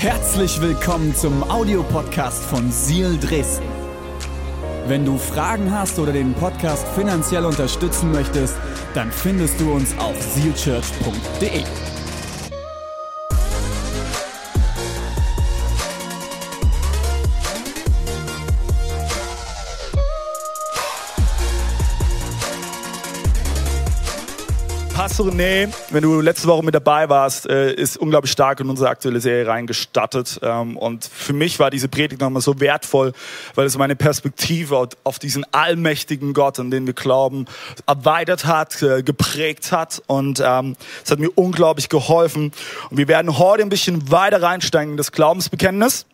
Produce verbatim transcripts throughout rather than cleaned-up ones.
Herzlich willkommen zum Audiopodcast von Seal Dresden. Wenn du Fragen hast oder den Podcast finanziell unterstützen möchtest, dann findest du uns auf seal church punkt de. Pastor René, wenn du letzte Woche mit dabei warst, ist unglaublich stark in unsere aktuelle Serie reingestattet. Und für mich war diese Predigt nochmal so wertvoll, weil es meine Perspektive auf diesen allmächtigen Gott, an den wir glauben, erweitert hat, geprägt hat. Und es hat mir unglaublich geholfen. Und wir werden heute ein bisschen weiter reinsteigen in das Glaubensbekenntnis.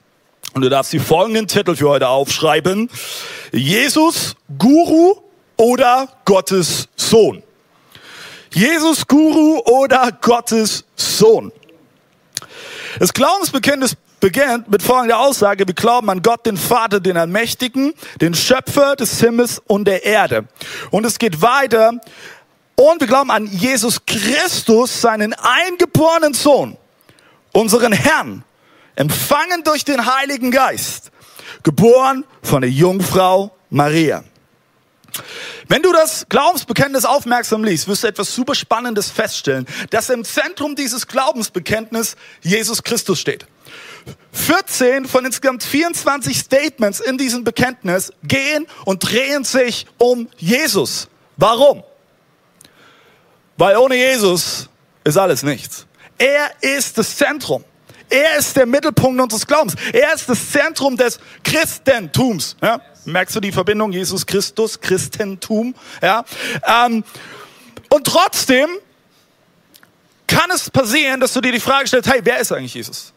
Und du darfst die folgenden Titel für heute aufschreiben. Jesus, Guru oder Gottes Sohn? Jesus, Guru oder Gottes Sohn? Das Glaubensbekenntnis beginnt mit folgender Aussage: Wir glauben an Gott, den Vater, den Allmächtigen, den Schöpfer des Himmels und der Erde. Und es geht weiter. Und wir glauben an Jesus Christus, seinen eingeborenen Sohn, unseren Herrn, empfangen durch den Heiligen Geist, geboren von der Jungfrau Maria. Wenn du das Glaubensbekenntnis aufmerksam liest, wirst du etwas super Spannendes feststellen, dass im Zentrum dieses Glaubensbekenntnisses Jesus Christus steht. vierzehn von insgesamt vierundzwanzig Statements in diesem Bekenntnis gehen und drehen sich um Jesus. Warum? Weil ohne Jesus ist alles nichts. Er ist das Zentrum. Er ist der Mittelpunkt unseres Glaubens. Er ist das Zentrum des Christentums. Ja? Merkst du die Verbindung? Jesus Christus, Christentum. Ja? Ähm, und trotzdem kann es passieren, dass du dir die Frage stellst, hey, wer ist eigentlich Jesus?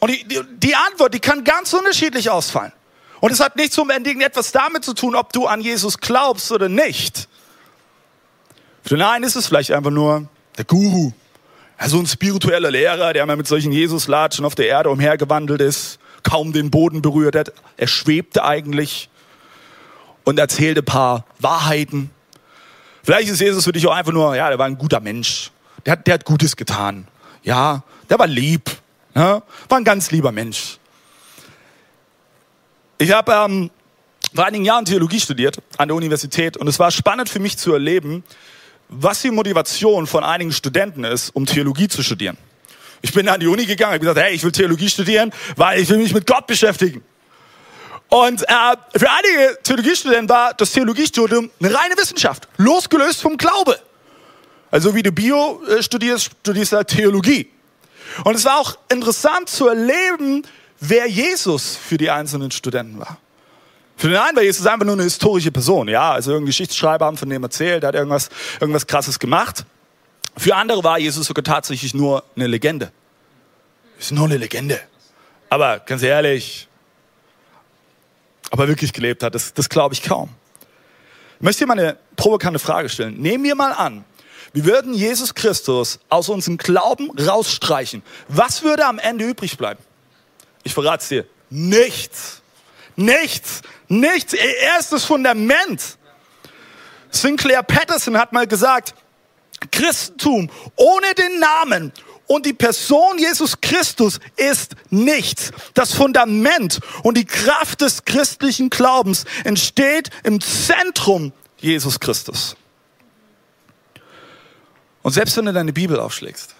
Und die, die, die Antwort, die kann ganz unterschiedlich ausfallen. Und es hat nichts unbedingt etwas damit zu tun, ob du an Jesus glaubst oder nicht. Für den einen ist es vielleicht einfach nur der Guru. Also ein spiritueller Lehrer, der mal mit solchen Jesuslatschen auf der Erde umhergewandelt ist, kaum den Boden berührt hat. Er schwebte eigentlich und erzählte ein paar Wahrheiten. Vielleicht ist Jesus für dich auch einfach nur, ja, der war ein guter Mensch. Der hat, der hat Gutes getan. Ja, der war lieb. Ne? War ein ganz lieber Mensch. Ich habe ähm, vor einigen Jahren Theologie studiert an der Universität und es war spannend für mich zu erleben, was die Motivation von einigen Studenten ist, um Theologie zu studieren. Ich bin an die Uni gegangen, habe gesagt, hey, ich will Theologie studieren, weil ich will mich mit Gott beschäftigen. Und äh, für einige Theologiestudenten war das Theologiestudium eine reine Wissenschaft, losgelöst vom Glaube. Also wie du Bio äh, studierst, studierst du halt Theologie. Und es war auch interessant zu erleben, wer Jesus für die einzelnen Studenten war. Für den einen war Jesus einfach nur eine historische Person. Ja, also irgendein Geschichtsschreiber haben von dem erzählt, der hat irgendwas, irgendwas Krasses gemacht. Für andere war Jesus sogar tatsächlich nur eine Legende. Ist nur eine Legende. Aber ganz ehrlich, ob er wirklich gelebt hat, das, das glaube ich kaum. Ich möchte dir mal eine provokante Frage stellen. Nehmen wir mal an, wir würden Jesus Christus aus unserem Glauben rausstreichen. Was würde am Ende übrig bleiben? Ich verrate es dir. Nichts. Nichts, nichts. Er ist das Fundament. Sinclair Patterson hat mal gesagt, Christentum ohne den Namen und die Person Jesus Christus ist nichts. Das Fundament und die Kraft des christlichen Glaubens entsteht im Zentrum Jesus Christus. Und selbst wenn du deine Bibel aufschlägst,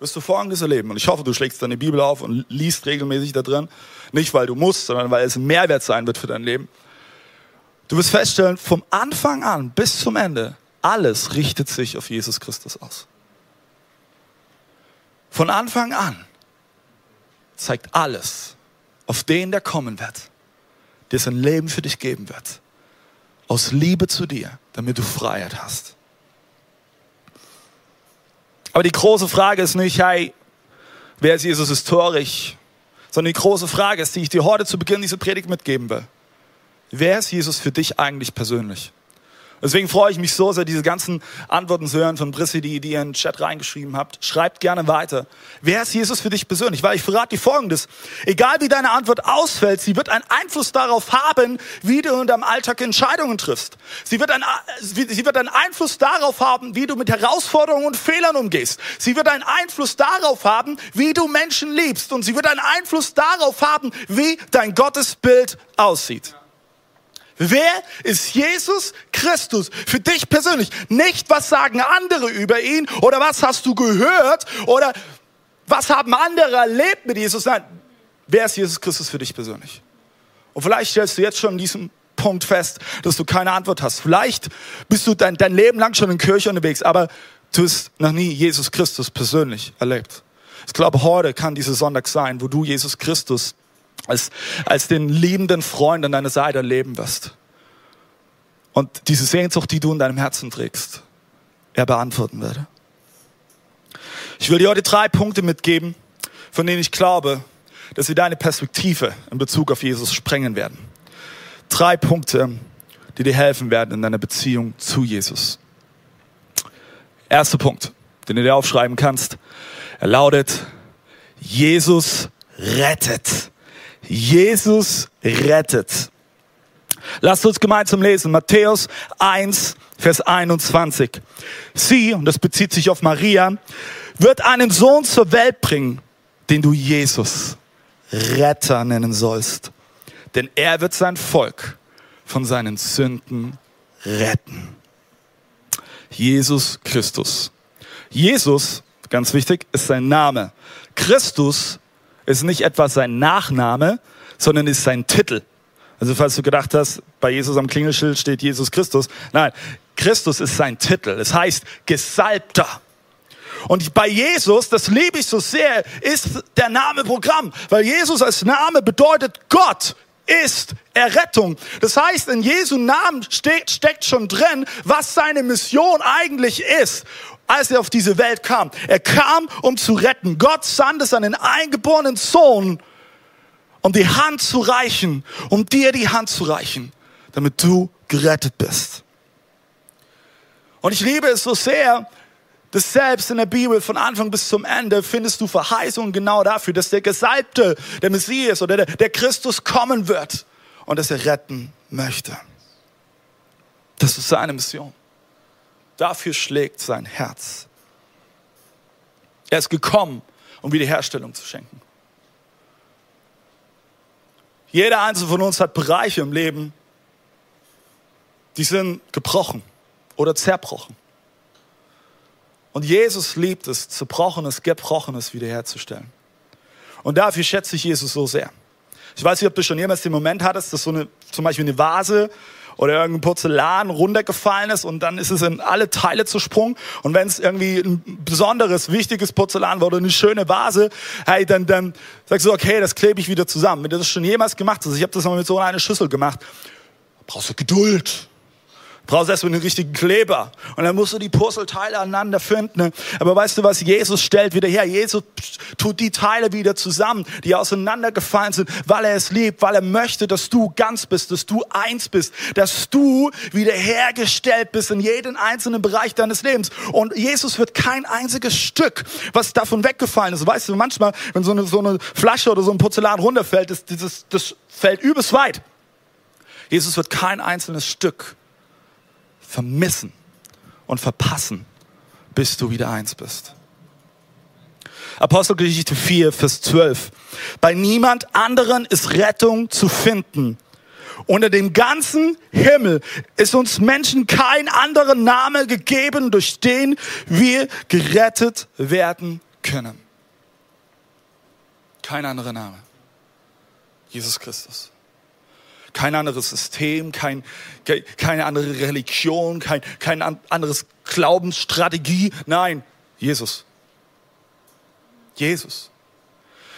wirst du Folgendes erleben. Und ich hoffe, du schlägst deine Bibel auf und liest regelmäßig da drin. Nicht, weil du musst, sondern weil es ein Mehrwert sein wird für dein Leben. Du wirst feststellen, vom Anfang an bis zum Ende, alles richtet sich auf Jesus Christus aus. Von Anfang an zeigt alles auf den, der kommen wird, der sein Leben für dich geben wird. Aus Liebe zu dir, damit du Freiheit hast. Aber die große Frage ist nicht, hey, wer ist Jesus historisch? Sondern die große Frage ist, die ich dir heute zu Beginn dieser Predigt mitgeben will. Wer ist Jesus für dich eigentlich persönlich? Deswegen freue ich mich so sehr, diese ganzen Antworten zu hören von Brissi, die, die ihr in den Chat reingeschrieben habt. Schreibt gerne weiter. Wer ist Jesus für dich persönlich? Weil ich verrate dir Folgendes. Egal wie deine Antwort ausfällt, sie wird einen Einfluss darauf haben, wie du in deinem Alltag Entscheidungen triffst. Sie wird, ein, sie wird einen Einfluss darauf haben, wie du mit Herausforderungen und Fehlern umgehst. Sie wird einen Einfluss darauf haben, wie du Menschen liebst. Und sie wird einen Einfluss darauf haben, wie dein Gottesbild aussieht. Wer ist Jesus Christus für dich persönlich? Nicht, was sagen andere über ihn oder was hast du gehört oder was haben andere erlebt mit Jesus? Nein, wer ist Jesus Christus für dich persönlich? Und vielleicht stellst du jetzt schon an diesem Punkt fest, dass du keine Antwort hast. Vielleicht bist du dein, dein Leben lang schon in Kirche unterwegs, aber du hast noch nie Jesus Christus persönlich erlebt. Ich glaube, heute kann dieser Sonntag sein, wo du Jesus Christus Als, als den liebenden Freund an deiner Seite leben wirst. Und diese Sehnsucht, die du in deinem Herzen trägst, er beantworten werde. Ich will dir heute drei Punkte mitgeben, von denen ich glaube, dass sie deine Perspektive in Bezug auf Jesus sprengen werden. Drei Punkte, die dir helfen werden in deiner Beziehung zu Jesus. Erster Punkt, den du dir aufschreiben kannst, er lautet, Jesus rettet. Jesus rettet. Lasst uns gemeinsam lesen. Matthäus eins, Vers einundzwanzig. Sie, und das bezieht sich auf Maria, wird einen Sohn zur Welt bringen, den du Jesus Retter nennen sollst. Denn er wird sein Volk von seinen Sünden retten. Jesus Christus. Jesus, ganz wichtig, ist sein Name. Christus ist nicht etwa sein Nachname, sondern ist sein Titel. Also falls du gedacht hast, bei Jesus am Klingelschild steht Jesus Christus. Nein, Christus ist sein Titel. Es heißt Gesalbter. Und bei Jesus, das liebe ich so sehr, ist der Name Programm. Weil Jesus als Name bedeutet, Gott ist Errettung. Das heißt, in Jesu Namen ste- steckt schon drin, was seine Mission eigentlich ist. Als er auf diese Welt kam. Er kam, um zu retten. Gott sandte seinen eingeborenen Sohn, um die Hand zu reichen, um dir die Hand zu reichen, damit du gerettet bist. Und ich liebe es so sehr, dass selbst in der Bibel von Anfang bis zum Ende findest du Verheißungen genau dafür, dass der Gesalbte, der Messias oder der, der Christus kommen wird und dass er retten möchte. Das ist seine Mission. Dafür schlägt sein Herz. Er ist gekommen, um Wiederherstellung zu schenken. Jeder einzelne von uns hat Bereiche im Leben, die sind gebrochen oder zerbrochen. Und Jesus liebt es, Zerbrochenes, Gebrochenes wiederherzustellen. Und dafür schätze ich Jesus so sehr. Ich weiß nicht, ob du schon jemals den Moment hattest, dass so eine, zum Beispiel eine Vase oder irgendein Porzellan runtergefallen ist und dann ist es in alle Teile zersprungen. Und wenn es irgendwie ein besonderes, wichtiges Porzellan war oder eine schöne Vase, hey, dann, dann sagst du, okay, das klebe ich wieder zusammen. Wenn du das schon jemals gemacht hast, ich habe das mal mit so einer Schüssel gemacht, brauchst du Geduld. Brauchst erstmal den richtigen Kleber. Und dann musst du die Puzzleteile aneinander finden. Ne? Aber weißt du was? Jesus stellt wieder her. Jesus tut die Teile wieder zusammen, die auseinandergefallen sind, weil er es liebt, weil er möchte, dass du ganz bist, dass du eins bist, dass du wiederhergestellt bist in jedem einzelnen Bereich deines Lebens. Und Jesus wird kein einziges Stück, was davon weggefallen ist. Weißt du, manchmal, wenn so eine, so eine Flasche oder so ein Porzellan runterfällt, das, das, das fällt übelst weit. Jesus wird kein einzelnes Stück vermissen und verpassen, bis du wieder eins bist. Apostelgeschichte vier, Vers zwölf. Bei niemand anderen ist Rettung zu finden. Unter dem ganzen Himmel ist uns Menschen kein anderer Name gegeben, durch den wir gerettet werden können. Kein anderer Name. Jesus Christus. Kein anderes System, kein, keine andere Religion, kein, kein anderes Glaubensstrategie. Nein, Jesus. Jesus.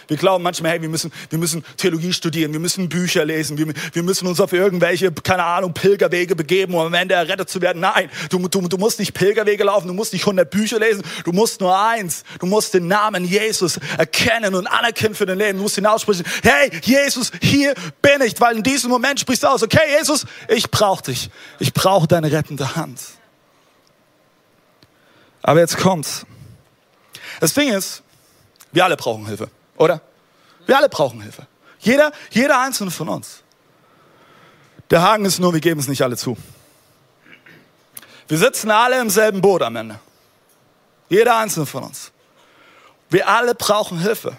Wir glauben manchmal, hey, wir müssen, wir müssen Theologie studieren, wir müssen Bücher lesen, wir, wir müssen uns auf irgendwelche, keine Ahnung, Pilgerwege begeben, um am Ende errettet zu werden. Nein, du, du, du musst nicht Pilgerwege laufen, du musst nicht hundert Bücher lesen, du musst nur eins. Du musst den Namen Jesus erkennen und anerkennen für dein Leben. Du musst ihn aussprechen, hey, Jesus, hier bin ich, weil in diesem Moment sprichst du aus, okay, Jesus, ich brauche dich. Ich brauche deine rettende Hand. Aber jetzt kommt's. Das Ding ist, wir alle brauchen Hilfe, oder? Wir alle brauchen Hilfe. Jeder, jeder einzelne von uns. Der Haken ist nur, wir geben es nicht alle zu. Wir sitzen alle im selben Boot am Ende. Jeder einzelne von uns. Wir alle brauchen Hilfe.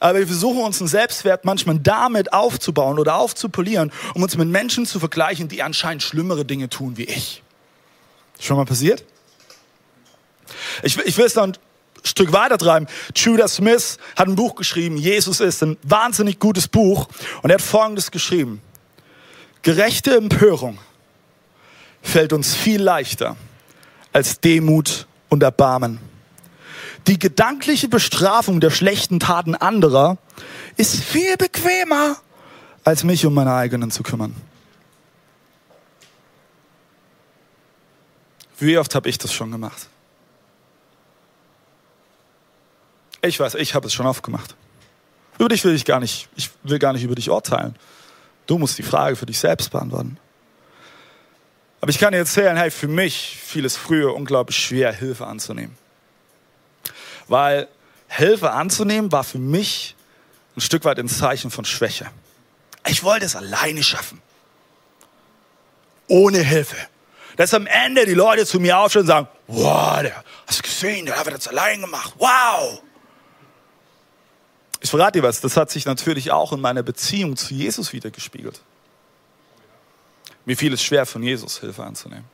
Aber wir versuchen uns einen Selbstwert manchmal damit aufzubauen oder aufzupolieren, um uns mit Menschen zu vergleichen, die anscheinend schlimmere Dinge tun wie ich. Schon mal passiert? Ich, ich will es dann Stück weiter treiben. Judah Smith hat ein Buch geschrieben, Jesus ist, ein wahnsinnig gutes Buch. Und er hat Folgendes geschrieben. Gerechte Empörung fällt uns viel leichter als Demut und Erbarmen. Die gedankliche Bestrafung der schlechten Taten anderer ist viel bequemer, als mich um meine eigenen zu kümmern. Wie oft habe ich das schon gemacht? Ich weiß, ich habe es schon aufgemacht. Über dich will ich gar nicht, ich will gar nicht über dich urteilen. Du musst die Frage für dich selbst beantworten. Aber ich kann dir erzählen, hey, für mich fiel es früher unglaublich schwer, Hilfe anzunehmen. Weil Hilfe anzunehmen war für mich ein Stück weit ein Zeichen von Schwäche. Ich wollte es alleine schaffen. Ohne Hilfe. Dass am Ende die Leute zu mir aufstehen und sagen, wow, der, hast du gesehen, der hat das allein gemacht, wow. Ich verrate dir was, das hat sich natürlich auch in meiner Beziehung zu Jesus wiedergespiegelt. Mir fiel es schwer, von Jesus Hilfe anzunehmen.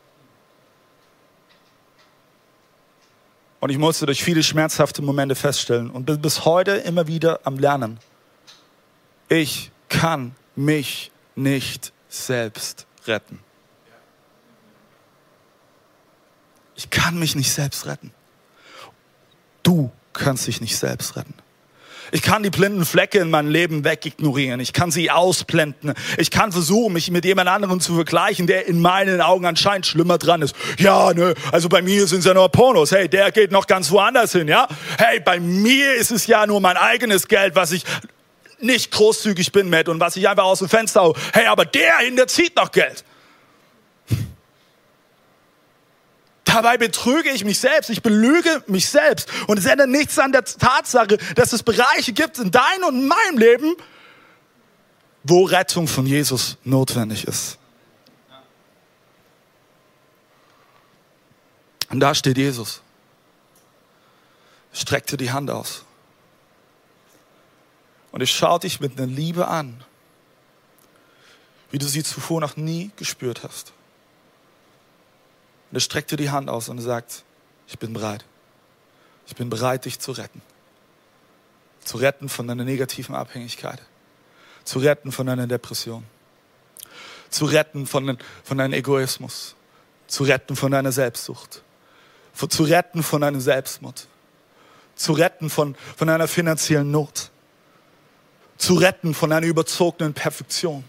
Und ich musste durch viele schmerzhafte Momente feststellen und bin bis heute immer wieder am Lernen. Ich kann mich nicht selbst retten. Ich kann mich nicht selbst retten. Du kannst dich nicht selbst retten. Ich kann die blinden Flecke in meinem Leben wegignorieren. Ich kann sie ausblenden. Ich kann versuchen, mich mit jemand anderem zu vergleichen, der in meinen Augen anscheinend schlimmer dran ist. Ja, ne, also bei mir sind es ja nur Pornos. Hey, der geht noch ganz woanders hin, ja? Hey, bei mir ist es ja nur mein eigenes Geld, was ich nicht großzügig bin mit und was ich einfach aus dem Fenster hau. Hey, aber der hin, der zieht noch Geld. Dabei betrüge ich mich selbst, ich belüge mich selbst. Und es ändert nichts an der Tatsache, dass es Bereiche gibt in deinem und in meinem Leben, wo Rettung von Jesus notwendig ist. Und da steht Jesus. Streckte die Hand aus. Und ich schaue dich mit einer Liebe an, wie du sie zuvor noch nie gespürt hast. Und er streckt dir die Hand aus und er sagt, ich bin bereit. Ich bin bereit, dich zu retten. Zu retten von deiner negativen Abhängigkeit. Zu retten von deiner Depression. Zu retten von, von deinem Egoismus. Zu retten von deiner Selbstsucht. Zu retten von deinem Selbstmord. Zu retten von, von deiner finanziellen Not. Zu retten von deiner überzogenen Perfektion.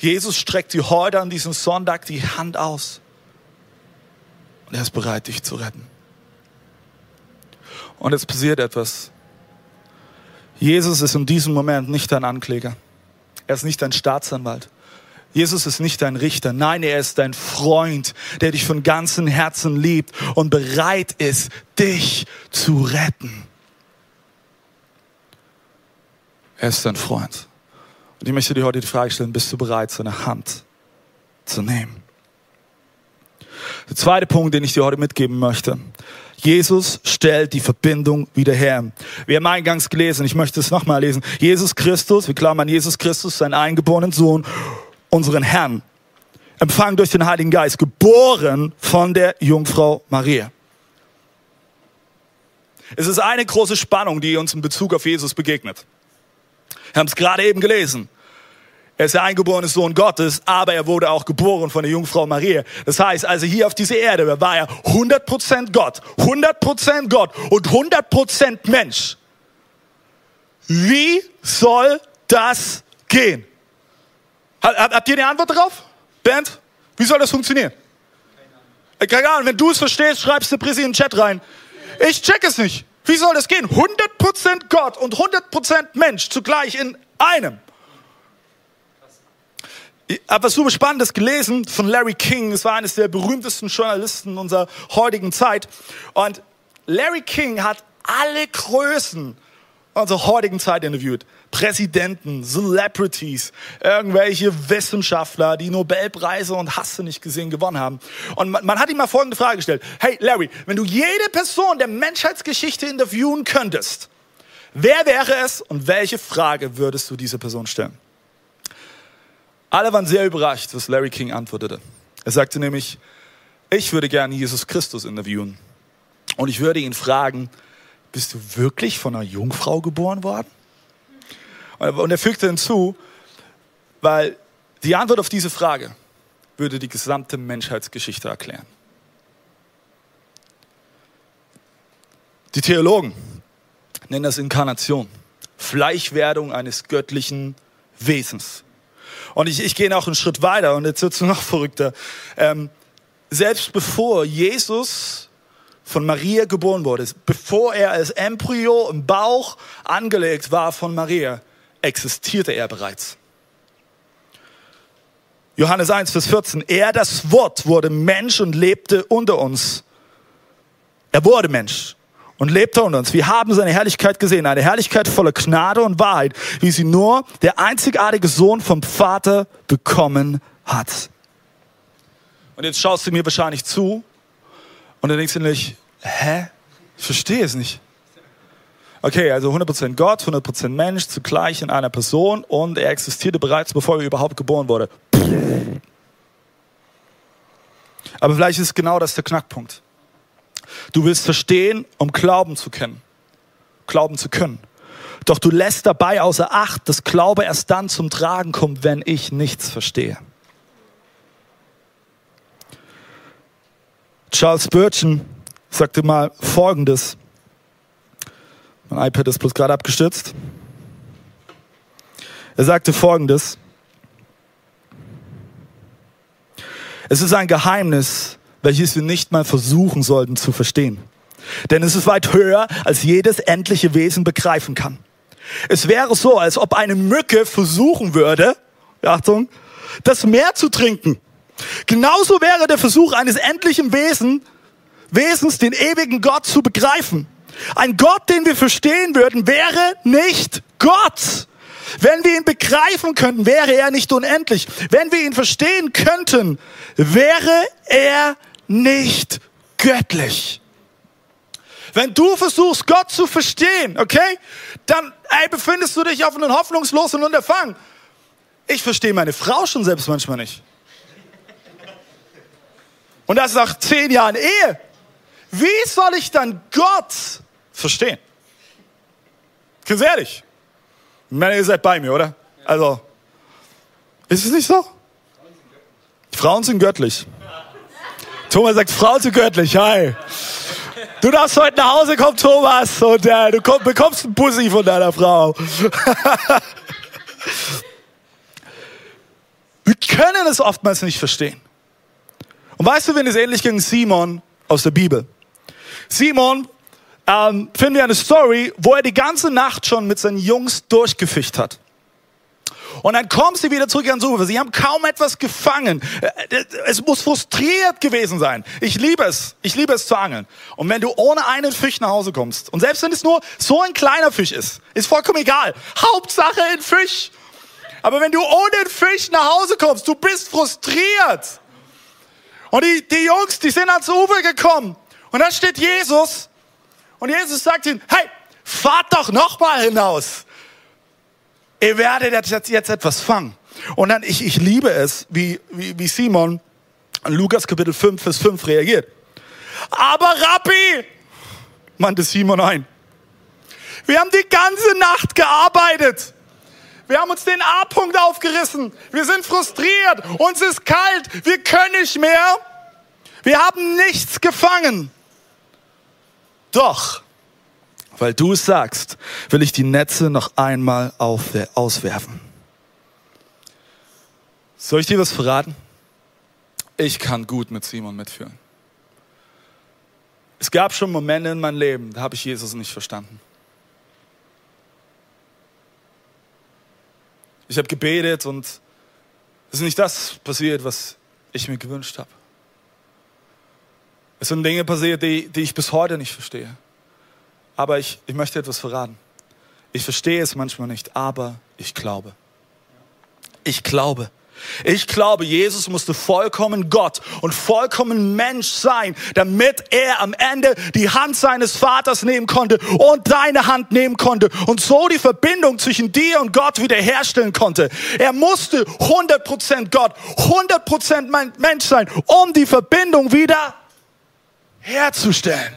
Jesus streckt dir heute an diesem Sonntag die Hand aus. Und er ist bereit, dich zu retten. Und jetzt passiert etwas. Jesus ist in diesem Moment nicht dein Ankläger. Er ist nicht dein Staatsanwalt. Jesus ist nicht dein Richter. Nein, er ist dein Freund, der dich von ganzem Herzen liebt und bereit ist, dich zu retten. Er ist dein Freund. Und ich möchte dir heute die Frage stellen, bist du bereit, seine Hand zu nehmen? Der zweite Punkt, den ich dir heute mitgeben möchte. Jesus stellt die Verbindung wieder her. Wir haben eingangs gelesen, ich möchte es nochmal lesen. Jesus Christus, wir glauben an Jesus Christus, seinen eingeborenen Sohn, unseren Herrn. Empfangen durch den Heiligen Geist, geboren von der Jungfrau Maria. Es ist eine große Spannung, die uns in Bezug auf Jesus begegnet. Wir haben es gerade eben gelesen. Er ist der eingeborene Sohn Gottes, aber er wurde auch geboren von der Jungfrau Maria. Das heißt, also hier auf dieser Erde war er hundert Prozent Gott, hundert Prozent Gott und hundert Prozent Mensch. Wie soll das gehen? Habt ihr eine Antwort darauf, Band? Wie soll das funktionieren? Keine Ahnung, wenn du es verstehst, schreibst du Prisi in den Chat rein. Ich check es nicht. Wie soll das gehen? hundert Prozent Gott und hundert Prozent Mensch zugleich in einem. Ich habe was super Spannendes gelesen von Larry King. Es war eines der berühmtesten Journalisten unserer heutigen Zeit. Und Larry King hat alle Größen unserer heutigen Zeit interviewt. Präsidenten, Celebrities, irgendwelche Wissenschaftler, die Nobelpreise und hast du nicht gesehen gewonnen haben. Und man, man hat ihm mal folgende Frage gestellt. Hey Larry, wenn du jede Person der Menschheitsgeschichte interviewen könntest, wer wäre es und welche Frage würdest du dieser Person stellen? Alle waren sehr überrascht, was Larry King antwortete. Er sagte nämlich, ich würde gerne Jesus Christus interviewen. Und ich würde ihn fragen, bist du wirklich von einer Jungfrau geboren worden? Und er fügte hinzu, weil die Antwort auf diese Frage würde die gesamte Menschheitsgeschichte erklären. Die Theologen nennen das Inkarnation, Fleischwerdung eines göttlichen Wesens. Und ich, ich gehe noch einen Schritt weiter und jetzt wird es noch verrückter. Ähm, selbst bevor Jesus von Maria geboren wurde, bevor er als Embryo im Bauch angelegt war von Maria, existierte er bereits. Johannes eins, Vers vierzehn. Er, das Wort, wurde Mensch und lebte unter uns. Er wurde Mensch und lebte unter uns. Wir haben seine Herrlichkeit gesehen, eine Herrlichkeit voller Gnade und Wahrheit, wie sie nur der einzigartige Sohn vom Vater bekommen hat. Und jetzt schaust du mir wahrscheinlich zu und dann denkst du nicht, hä? Ich verstehe es nicht. Okay, also hundert Prozent Gott, hundert Prozent Mensch, zugleich in einer Person und er existierte bereits, bevor er überhaupt geboren wurde. Aber vielleicht ist genau das der Knackpunkt. Du willst verstehen, um glauben zu können. Glauben zu können. Doch du lässt dabei außer Acht, dass Glaube erst dann zum Tragen kommt, wenn ich nichts verstehe. Charles Spurgeon sagte mal Folgendes. Mein iPad ist bloß gerade abgestürzt. Er sagte Folgendes. Es ist ein Geheimnis, welches wir nicht mal versuchen sollten zu verstehen. Denn es ist weit höher, als jedes endliche Wesen begreifen kann. Es wäre so, als ob eine Mücke versuchen würde, Achtung, das Meer zu trinken. Genauso wäre der Versuch eines endlichen Wesen, Wesens, den ewigen Gott zu begreifen. Ein Gott, den wir verstehen würden, wäre nicht Gott. Wenn wir ihn begreifen könnten, wäre er nicht unendlich. Wenn wir ihn verstehen könnten, wäre er nicht göttlich. Wenn du versuchst, Gott zu verstehen, okay, dann ey, befindest du dich auf einem hoffnungslosen Unterfangen. Ich verstehe meine Frau schon selbst manchmal nicht. Und das nach zehn Jahren Ehe. Wie soll ich dann Gott verstehen? Ganz ehrlich. Ich meine, ihr seid bei mir, oder? Also, ist es nicht so? Frauen sind göttlich. Thomas sagt, Frauen sind göttlich. Hi. Du darfst heute nach Hause kommen, Thomas. Und äh, du komm, bekommst einen Bussi von deiner Frau. Wir können es oftmals nicht verstehen. Und weißt du, wen es ähnlich ging? Simon aus der Bibel. Simon... Ähm, finden wir eine Story, wo er die ganze Nacht schon mit seinen Jungs durchgefischt hat. Und dann kommen sie wieder zurück ans Ufer. Sie haben kaum etwas gefangen. Es muss frustriert gewesen sein. Ich liebe es. Ich liebe es zu angeln. Und wenn du ohne einen Fisch nach Hause kommst, und selbst wenn es nur so ein kleiner Fisch ist, ist vollkommen egal. Hauptsache ein Fisch. Aber wenn du ohne einen Fisch nach Hause kommst, du bist frustriert. Und die, die Jungs, die sind ans Ufer gekommen. Und da steht Jesus. Und Jesus sagt ihnen, hey, fahrt doch nochmal hinaus. Ihr werdet jetzt etwas fangen. Und dann, ich, ich liebe es, wie, wie, wie Simon in Lukas Kapitel fünf, Vers fünf reagiert. Aber Rabbi, mahnte Simon ein, wir haben die ganze Nacht gearbeitet. Wir haben uns den A-Punkt aufgerissen. Wir sind frustriert. Uns ist kalt. Wir können nicht mehr. Wir haben nichts gefangen. Doch, Weil du es sagst, will ich die Netze noch einmal aufwer- auswerfen. Soll ich dir was verraten? Ich kann gut mit Simon mitfühlen. Es gab schon Momente in meinem Leben, da habe ich Jesus nicht verstanden. Ich habe gebetet und es ist nicht das passiert, was ich mir gewünscht habe. Es sind Dinge passiert, die, die ich bis heute nicht verstehe. Aber ich, ich möchte etwas verraten. Ich verstehe es manchmal nicht, aber ich glaube. Ich glaube. Ich glaube, Jesus musste vollkommen Gott und vollkommen Mensch sein, damit er am Ende die Hand seines Vaters nehmen konnte und deine Hand nehmen konnte und so die Verbindung zwischen dir und Gott wiederherstellen konnte. Er musste hundert Prozent Gott, hundert Prozent Mensch sein, um die Verbindung wieder herzustellen.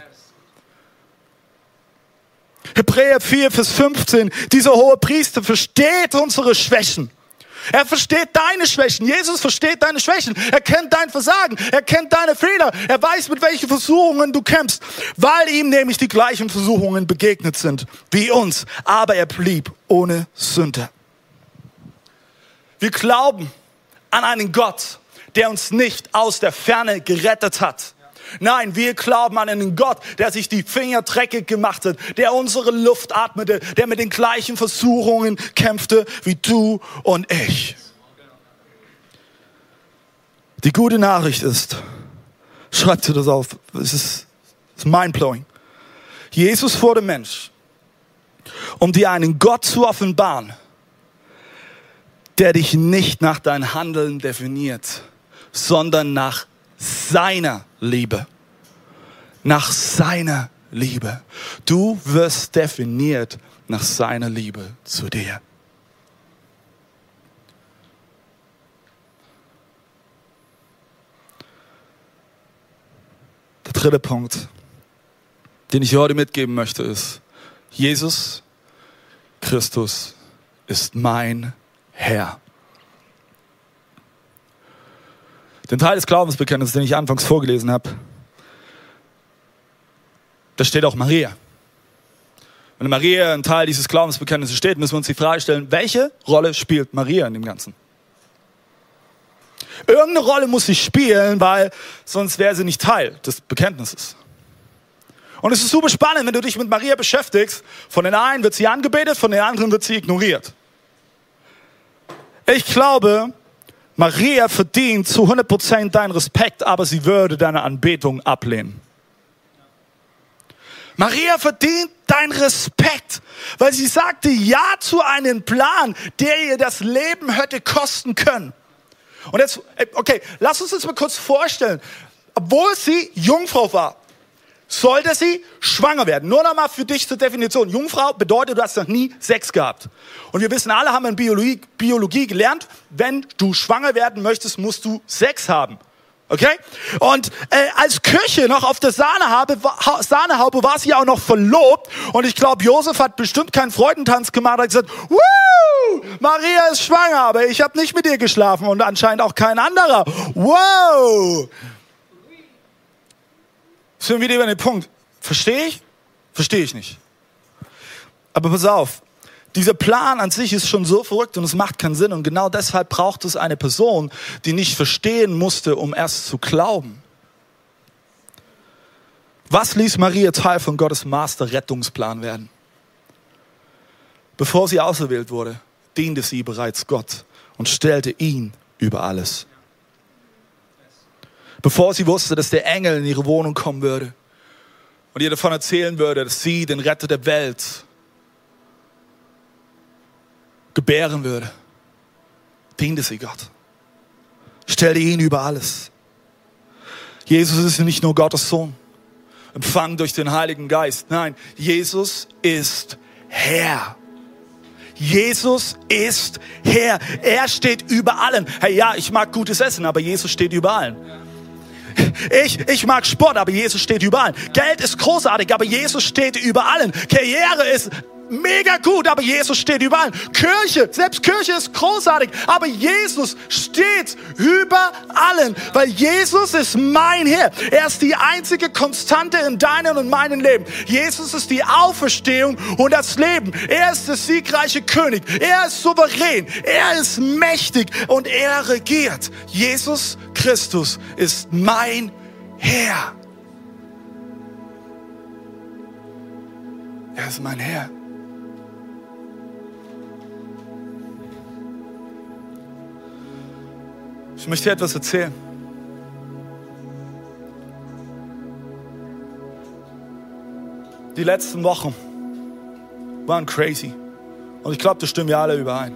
Hebräer vier, Vers fünfzehn, dieser hohe Priester versteht unsere Schwächen. Er versteht deine Schwächen. Jesus versteht deine Schwächen. Er kennt dein Versagen. Er kennt deine Fehler. Er weiß, mit welchen Versuchungen du kämpfst, weil ihm nämlich die gleichen Versuchungen begegnet sind wie uns. Aber er blieb ohne Sünde. Wir glauben an einen Gott, der uns nicht aus der Ferne gerettet hat. Nein, wir glauben an einen Gott, der sich die Finger dreckig gemacht hat, der unsere Luft atmete, der mit den gleichen Versuchungen kämpfte wie du und ich. Die gute Nachricht ist, schreibt dir das auf, es ist, ist mindblowing. Jesus wurde Mensch, um dir einen Gott zu offenbaren, der dich nicht nach deinem Handeln definiert, sondern nach seiner Liebe. Nach seiner Liebe. Du wirst definiert nach seiner Liebe zu dir. Der dritte Punkt, den ich heute mitgeben möchte, ist: Jesus Christus ist mein Herr. Den Teil des Glaubensbekenntnisses, den ich anfangs vorgelesen habe, da steht auch Maria. Wenn Maria ein Teil dieses Glaubensbekenntnisses steht, müssen wir uns die Frage stellen, welche Rolle spielt Maria in dem Ganzen? Irgendeine Rolle muss sie spielen, weil sonst wäre sie nicht Teil des Bekenntnisses. Und es ist super spannend, wenn du dich mit Maria beschäftigst. Von den einen wird sie angebetet, von den anderen wird sie ignoriert. Ich glaube, Maria verdient zu hundert Prozent deinen Respekt, aber sie würde deine Anbetung ablehnen. Maria verdient deinen Respekt, weil sie sagte Ja zu einem Plan, der ihr das Leben hätte kosten können. Und jetzt, okay, lass uns das mal kurz vorstellen. Obwohl sie Jungfrau war, sollte sie schwanger werden. Nur nochmal für dich zur Definition. Jungfrau bedeutet, du hast noch nie Sex gehabt. Und wir wissen alle, haben in Biologie, Biologie gelernt, wenn du schwanger werden möchtest, musst du Sex haben. Okay? Und äh, als Köchin noch auf der Sahnehaube, Sahnehaube war sie ja auch noch verlobt. Und ich glaube, Josef hat bestimmt keinen Freudentanz gemacht. Er hat gesagt, Wuh, Maria ist schwanger, aber ich habe nicht mit ihr geschlafen und anscheinend auch kein anderer. Wow! Sind wir wieder über den Punkt. Verstehe ich? Verstehe ich nicht. Aber pass auf, dieser Plan an sich ist schon so verrückt und es macht keinen Sinn. Und genau deshalb braucht es eine Person, die nicht verstehen musste, um erst zu glauben. Was ließ Maria Teil von Gottes Master-Rettungsplan werden? Bevor sie auserwählt wurde, diente sie bereits Gott und stellte ihn über alles. Bevor sie wusste, dass der Engel in ihre Wohnung kommen würde und ihr davon erzählen würde, dass sie den Retter der Welt gebären würde, diente sie Gott. Stellte ihn über alles. Jesus ist nicht nur Gottes Sohn, empfangen durch den Heiligen Geist. Nein, Jesus ist Herr. Jesus ist Herr. Er steht über allen. Hey, ja, ich mag gutes Essen, aber Jesus steht über allen. Ich, ich mag Sport, aber Jesus steht über allen. Geld ist großartig, aber Jesus steht über allen. Karriere ist mega gut, aber Jesus steht überall. Kirche, selbst Kirche ist großartig, aber Jesus steht über allen, weil Jesus ist mein Herr. Er ist die einzige Konstante in deinem und meinem Leben. Jesus ist die Auferstehung und das Leben. Er ist der siegreiche König. Er ist souverän. Er ist mächtig und er regiert. Jesus Christus ist mein Herr. Er ist mein Herr. Ich möchte dir etwas erzählen. Die letzten Wochen waren crazy. Und ich glaube, da stimmen wir alle überein.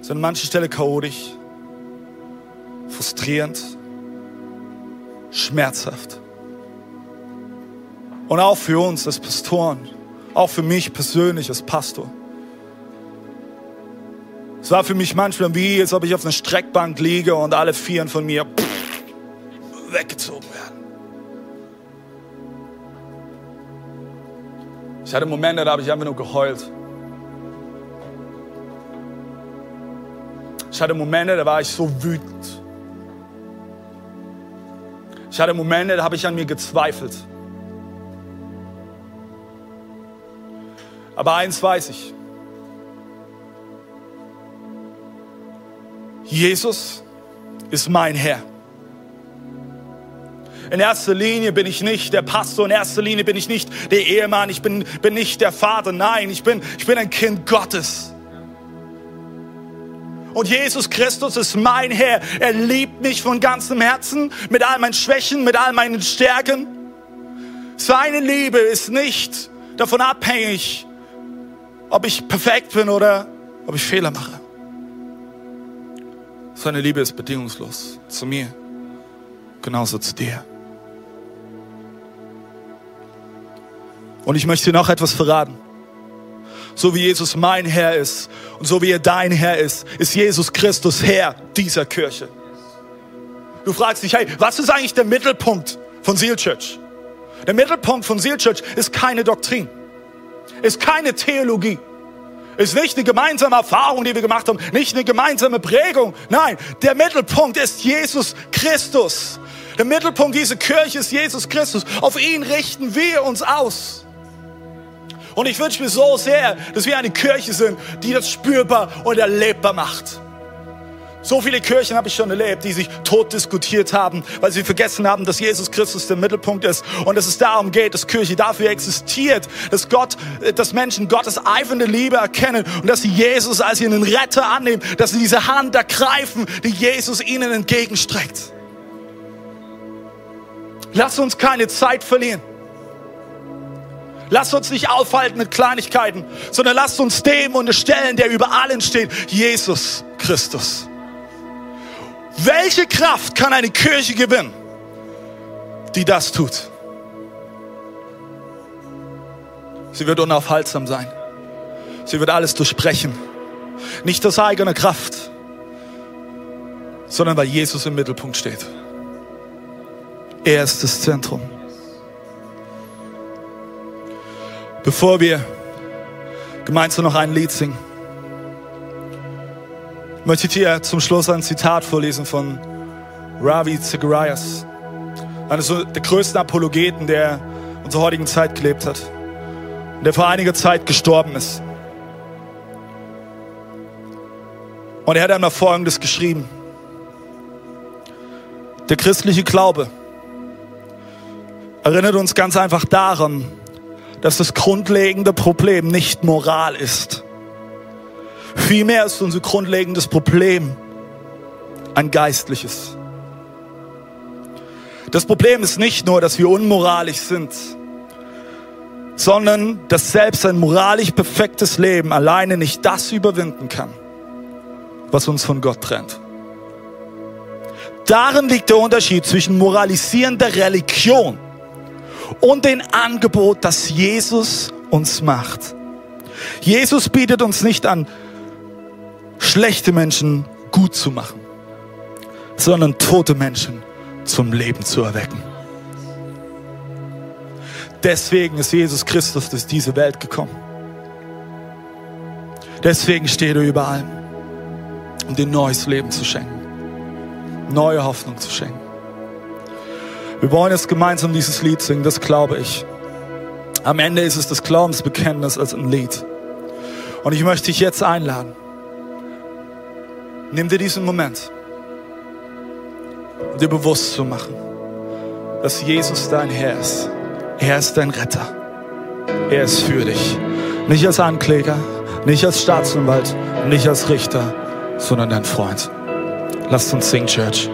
Es ist an manchen Stellen chaotisch, frustrierend, schmerzhaft. Und auch für uns als Pastoren, auch für mich persönlich als Pastor. Es war für mich manchmal wie, als ob ich auf einer Streckbank liege und alle Vieren von mir pff, weggezogen werden. Ich hatte Momente, da habe ich einfach nur geheult. Ich hatte Momente, da war ich so wütend. Ich hatte Momente, da habe ich an mir gezweifelt. Aber eins weiß ich. Jesus ist mein Herr. In erster Linie bin ich nicht der Pastor, in erster Linie bin ich nicht der Ehemann, ich bin, bin nicht der Vater, nein, ich bin, ich bin ein Kind Gottes. Und Jesus Christus ist mein Herr. Er liebt mich von ganzem Herzen, mit all meinen Schwächen, mit all meinen Stärken. Seine Liebe ist nicht davon abhängig, ob ich perfekt bin oder ob ich Fehler mache. Seine Liebe ist bedingungslos zu mir, genauso zu dir. Und ich möchte dir noch etwas verraten. So wie Jesus mein Herr ist und so wie er dein Herr ist, ist Jesus Christus Herr dieser Kirche. Du fragst dich, hey, was ist eigentlich der Mittelpunkt von Seal Church? Der Mittelpunkt von Seal Church ist keine Doktrin, ist keine Theologie, ist nicht eine gemeinsame Erfahrung, die wir gemacht haben, nicht eine gemeinsame Prägung. Nein, der Mittelpunkt ist Jesus Christus. Der Mittelpunkt dieser Kirche ist Jesus Christus. Auf ihn richten wir uns aus. Und ich wünsche mir so sehr, dass wir eine Kirche sind, die das spürbar und erlebbar macht. So viele Kirchen habe ich schon erlebt, die sich tot diskutiert haben, weil sie vergessen haben, dass Jesus Christus der Mittelpunkt ist und dass es darum geht, dass Kirche dafür existiert, dass Gott, dass Menschen Gottes eifernde Liebe erkennen und dass sie Jesus als ihren Retter annehmen, dass sie diese Hand ergreifen, die Jesus ihnen entgegenstreckt. Lass uns keine Zeit verlieren. Lasst uns nicht aufhalten mit Kleinigkeiten, sondern lasst uns dem unterstellen, der über allen steht, Jesus Christus. Welche Kraft kann eine Kirche gewinnen, die das tut? Sie wird unaufhaltsam sein. Sie wird alles durchbrechen. Nicht aus eigener Kraft, sondern weil Jesus im Mittelpunkt steht. Er ist das Zentrum. Bevor wir gemeinsam noch ein Lied singen, möchte ich dir zum Schluss ein Zitat vorlesen von Ravi Zacharias, eines der größten Apologeten, der unserer heutigen Zeit gelebt hat und der vor einiger Zeit gestorben ist. Und er hat einmal Folgendes geschrieben: Der christliche Glaube erinnert uns ganz einfach daran, dass das grundlegende Problem nicht Moral ist. Vielmehr ist unser grundlegendes Problem ein geistliches. Das Problem ist nicht nur, dass wir unmoralisch sind, sondern dass selbst ein moralisch perfektes Leben alleine nicht das überwinden kann, was uns von Gott trennt. Darin liegt der Unterschied zwischen moralisierender Religion und dem Angebot, das Jesus uns macht. Jesus bietet uns nicht an, schlechte Menschen gut zu machen, sondern tote Menschen zum Leben zu erwecken. Deswegen ist Jesus Christus durch diese Welt gekommen. Deswegen steht er über allem, um dir neues Leben zu schenken, neue Hoffnung zu schenken. Wir wollen jetzt gemeinsam dieses Lied singen, das glaube ich. Am Ende ist es das Glaubensbekenntnis als ein Lied. Und ich möchte dich jetzt einladen. Nimm dir diesen Moment, um dir bewusst zu machen, dass Jesus dein Herr ist. Er ist dein Retter. Er ist für dich. Nicht als Ankläger, nicht als Staatsanwalt, nicht als Richter, sondern dein Freund. Lasst uns singen, Church.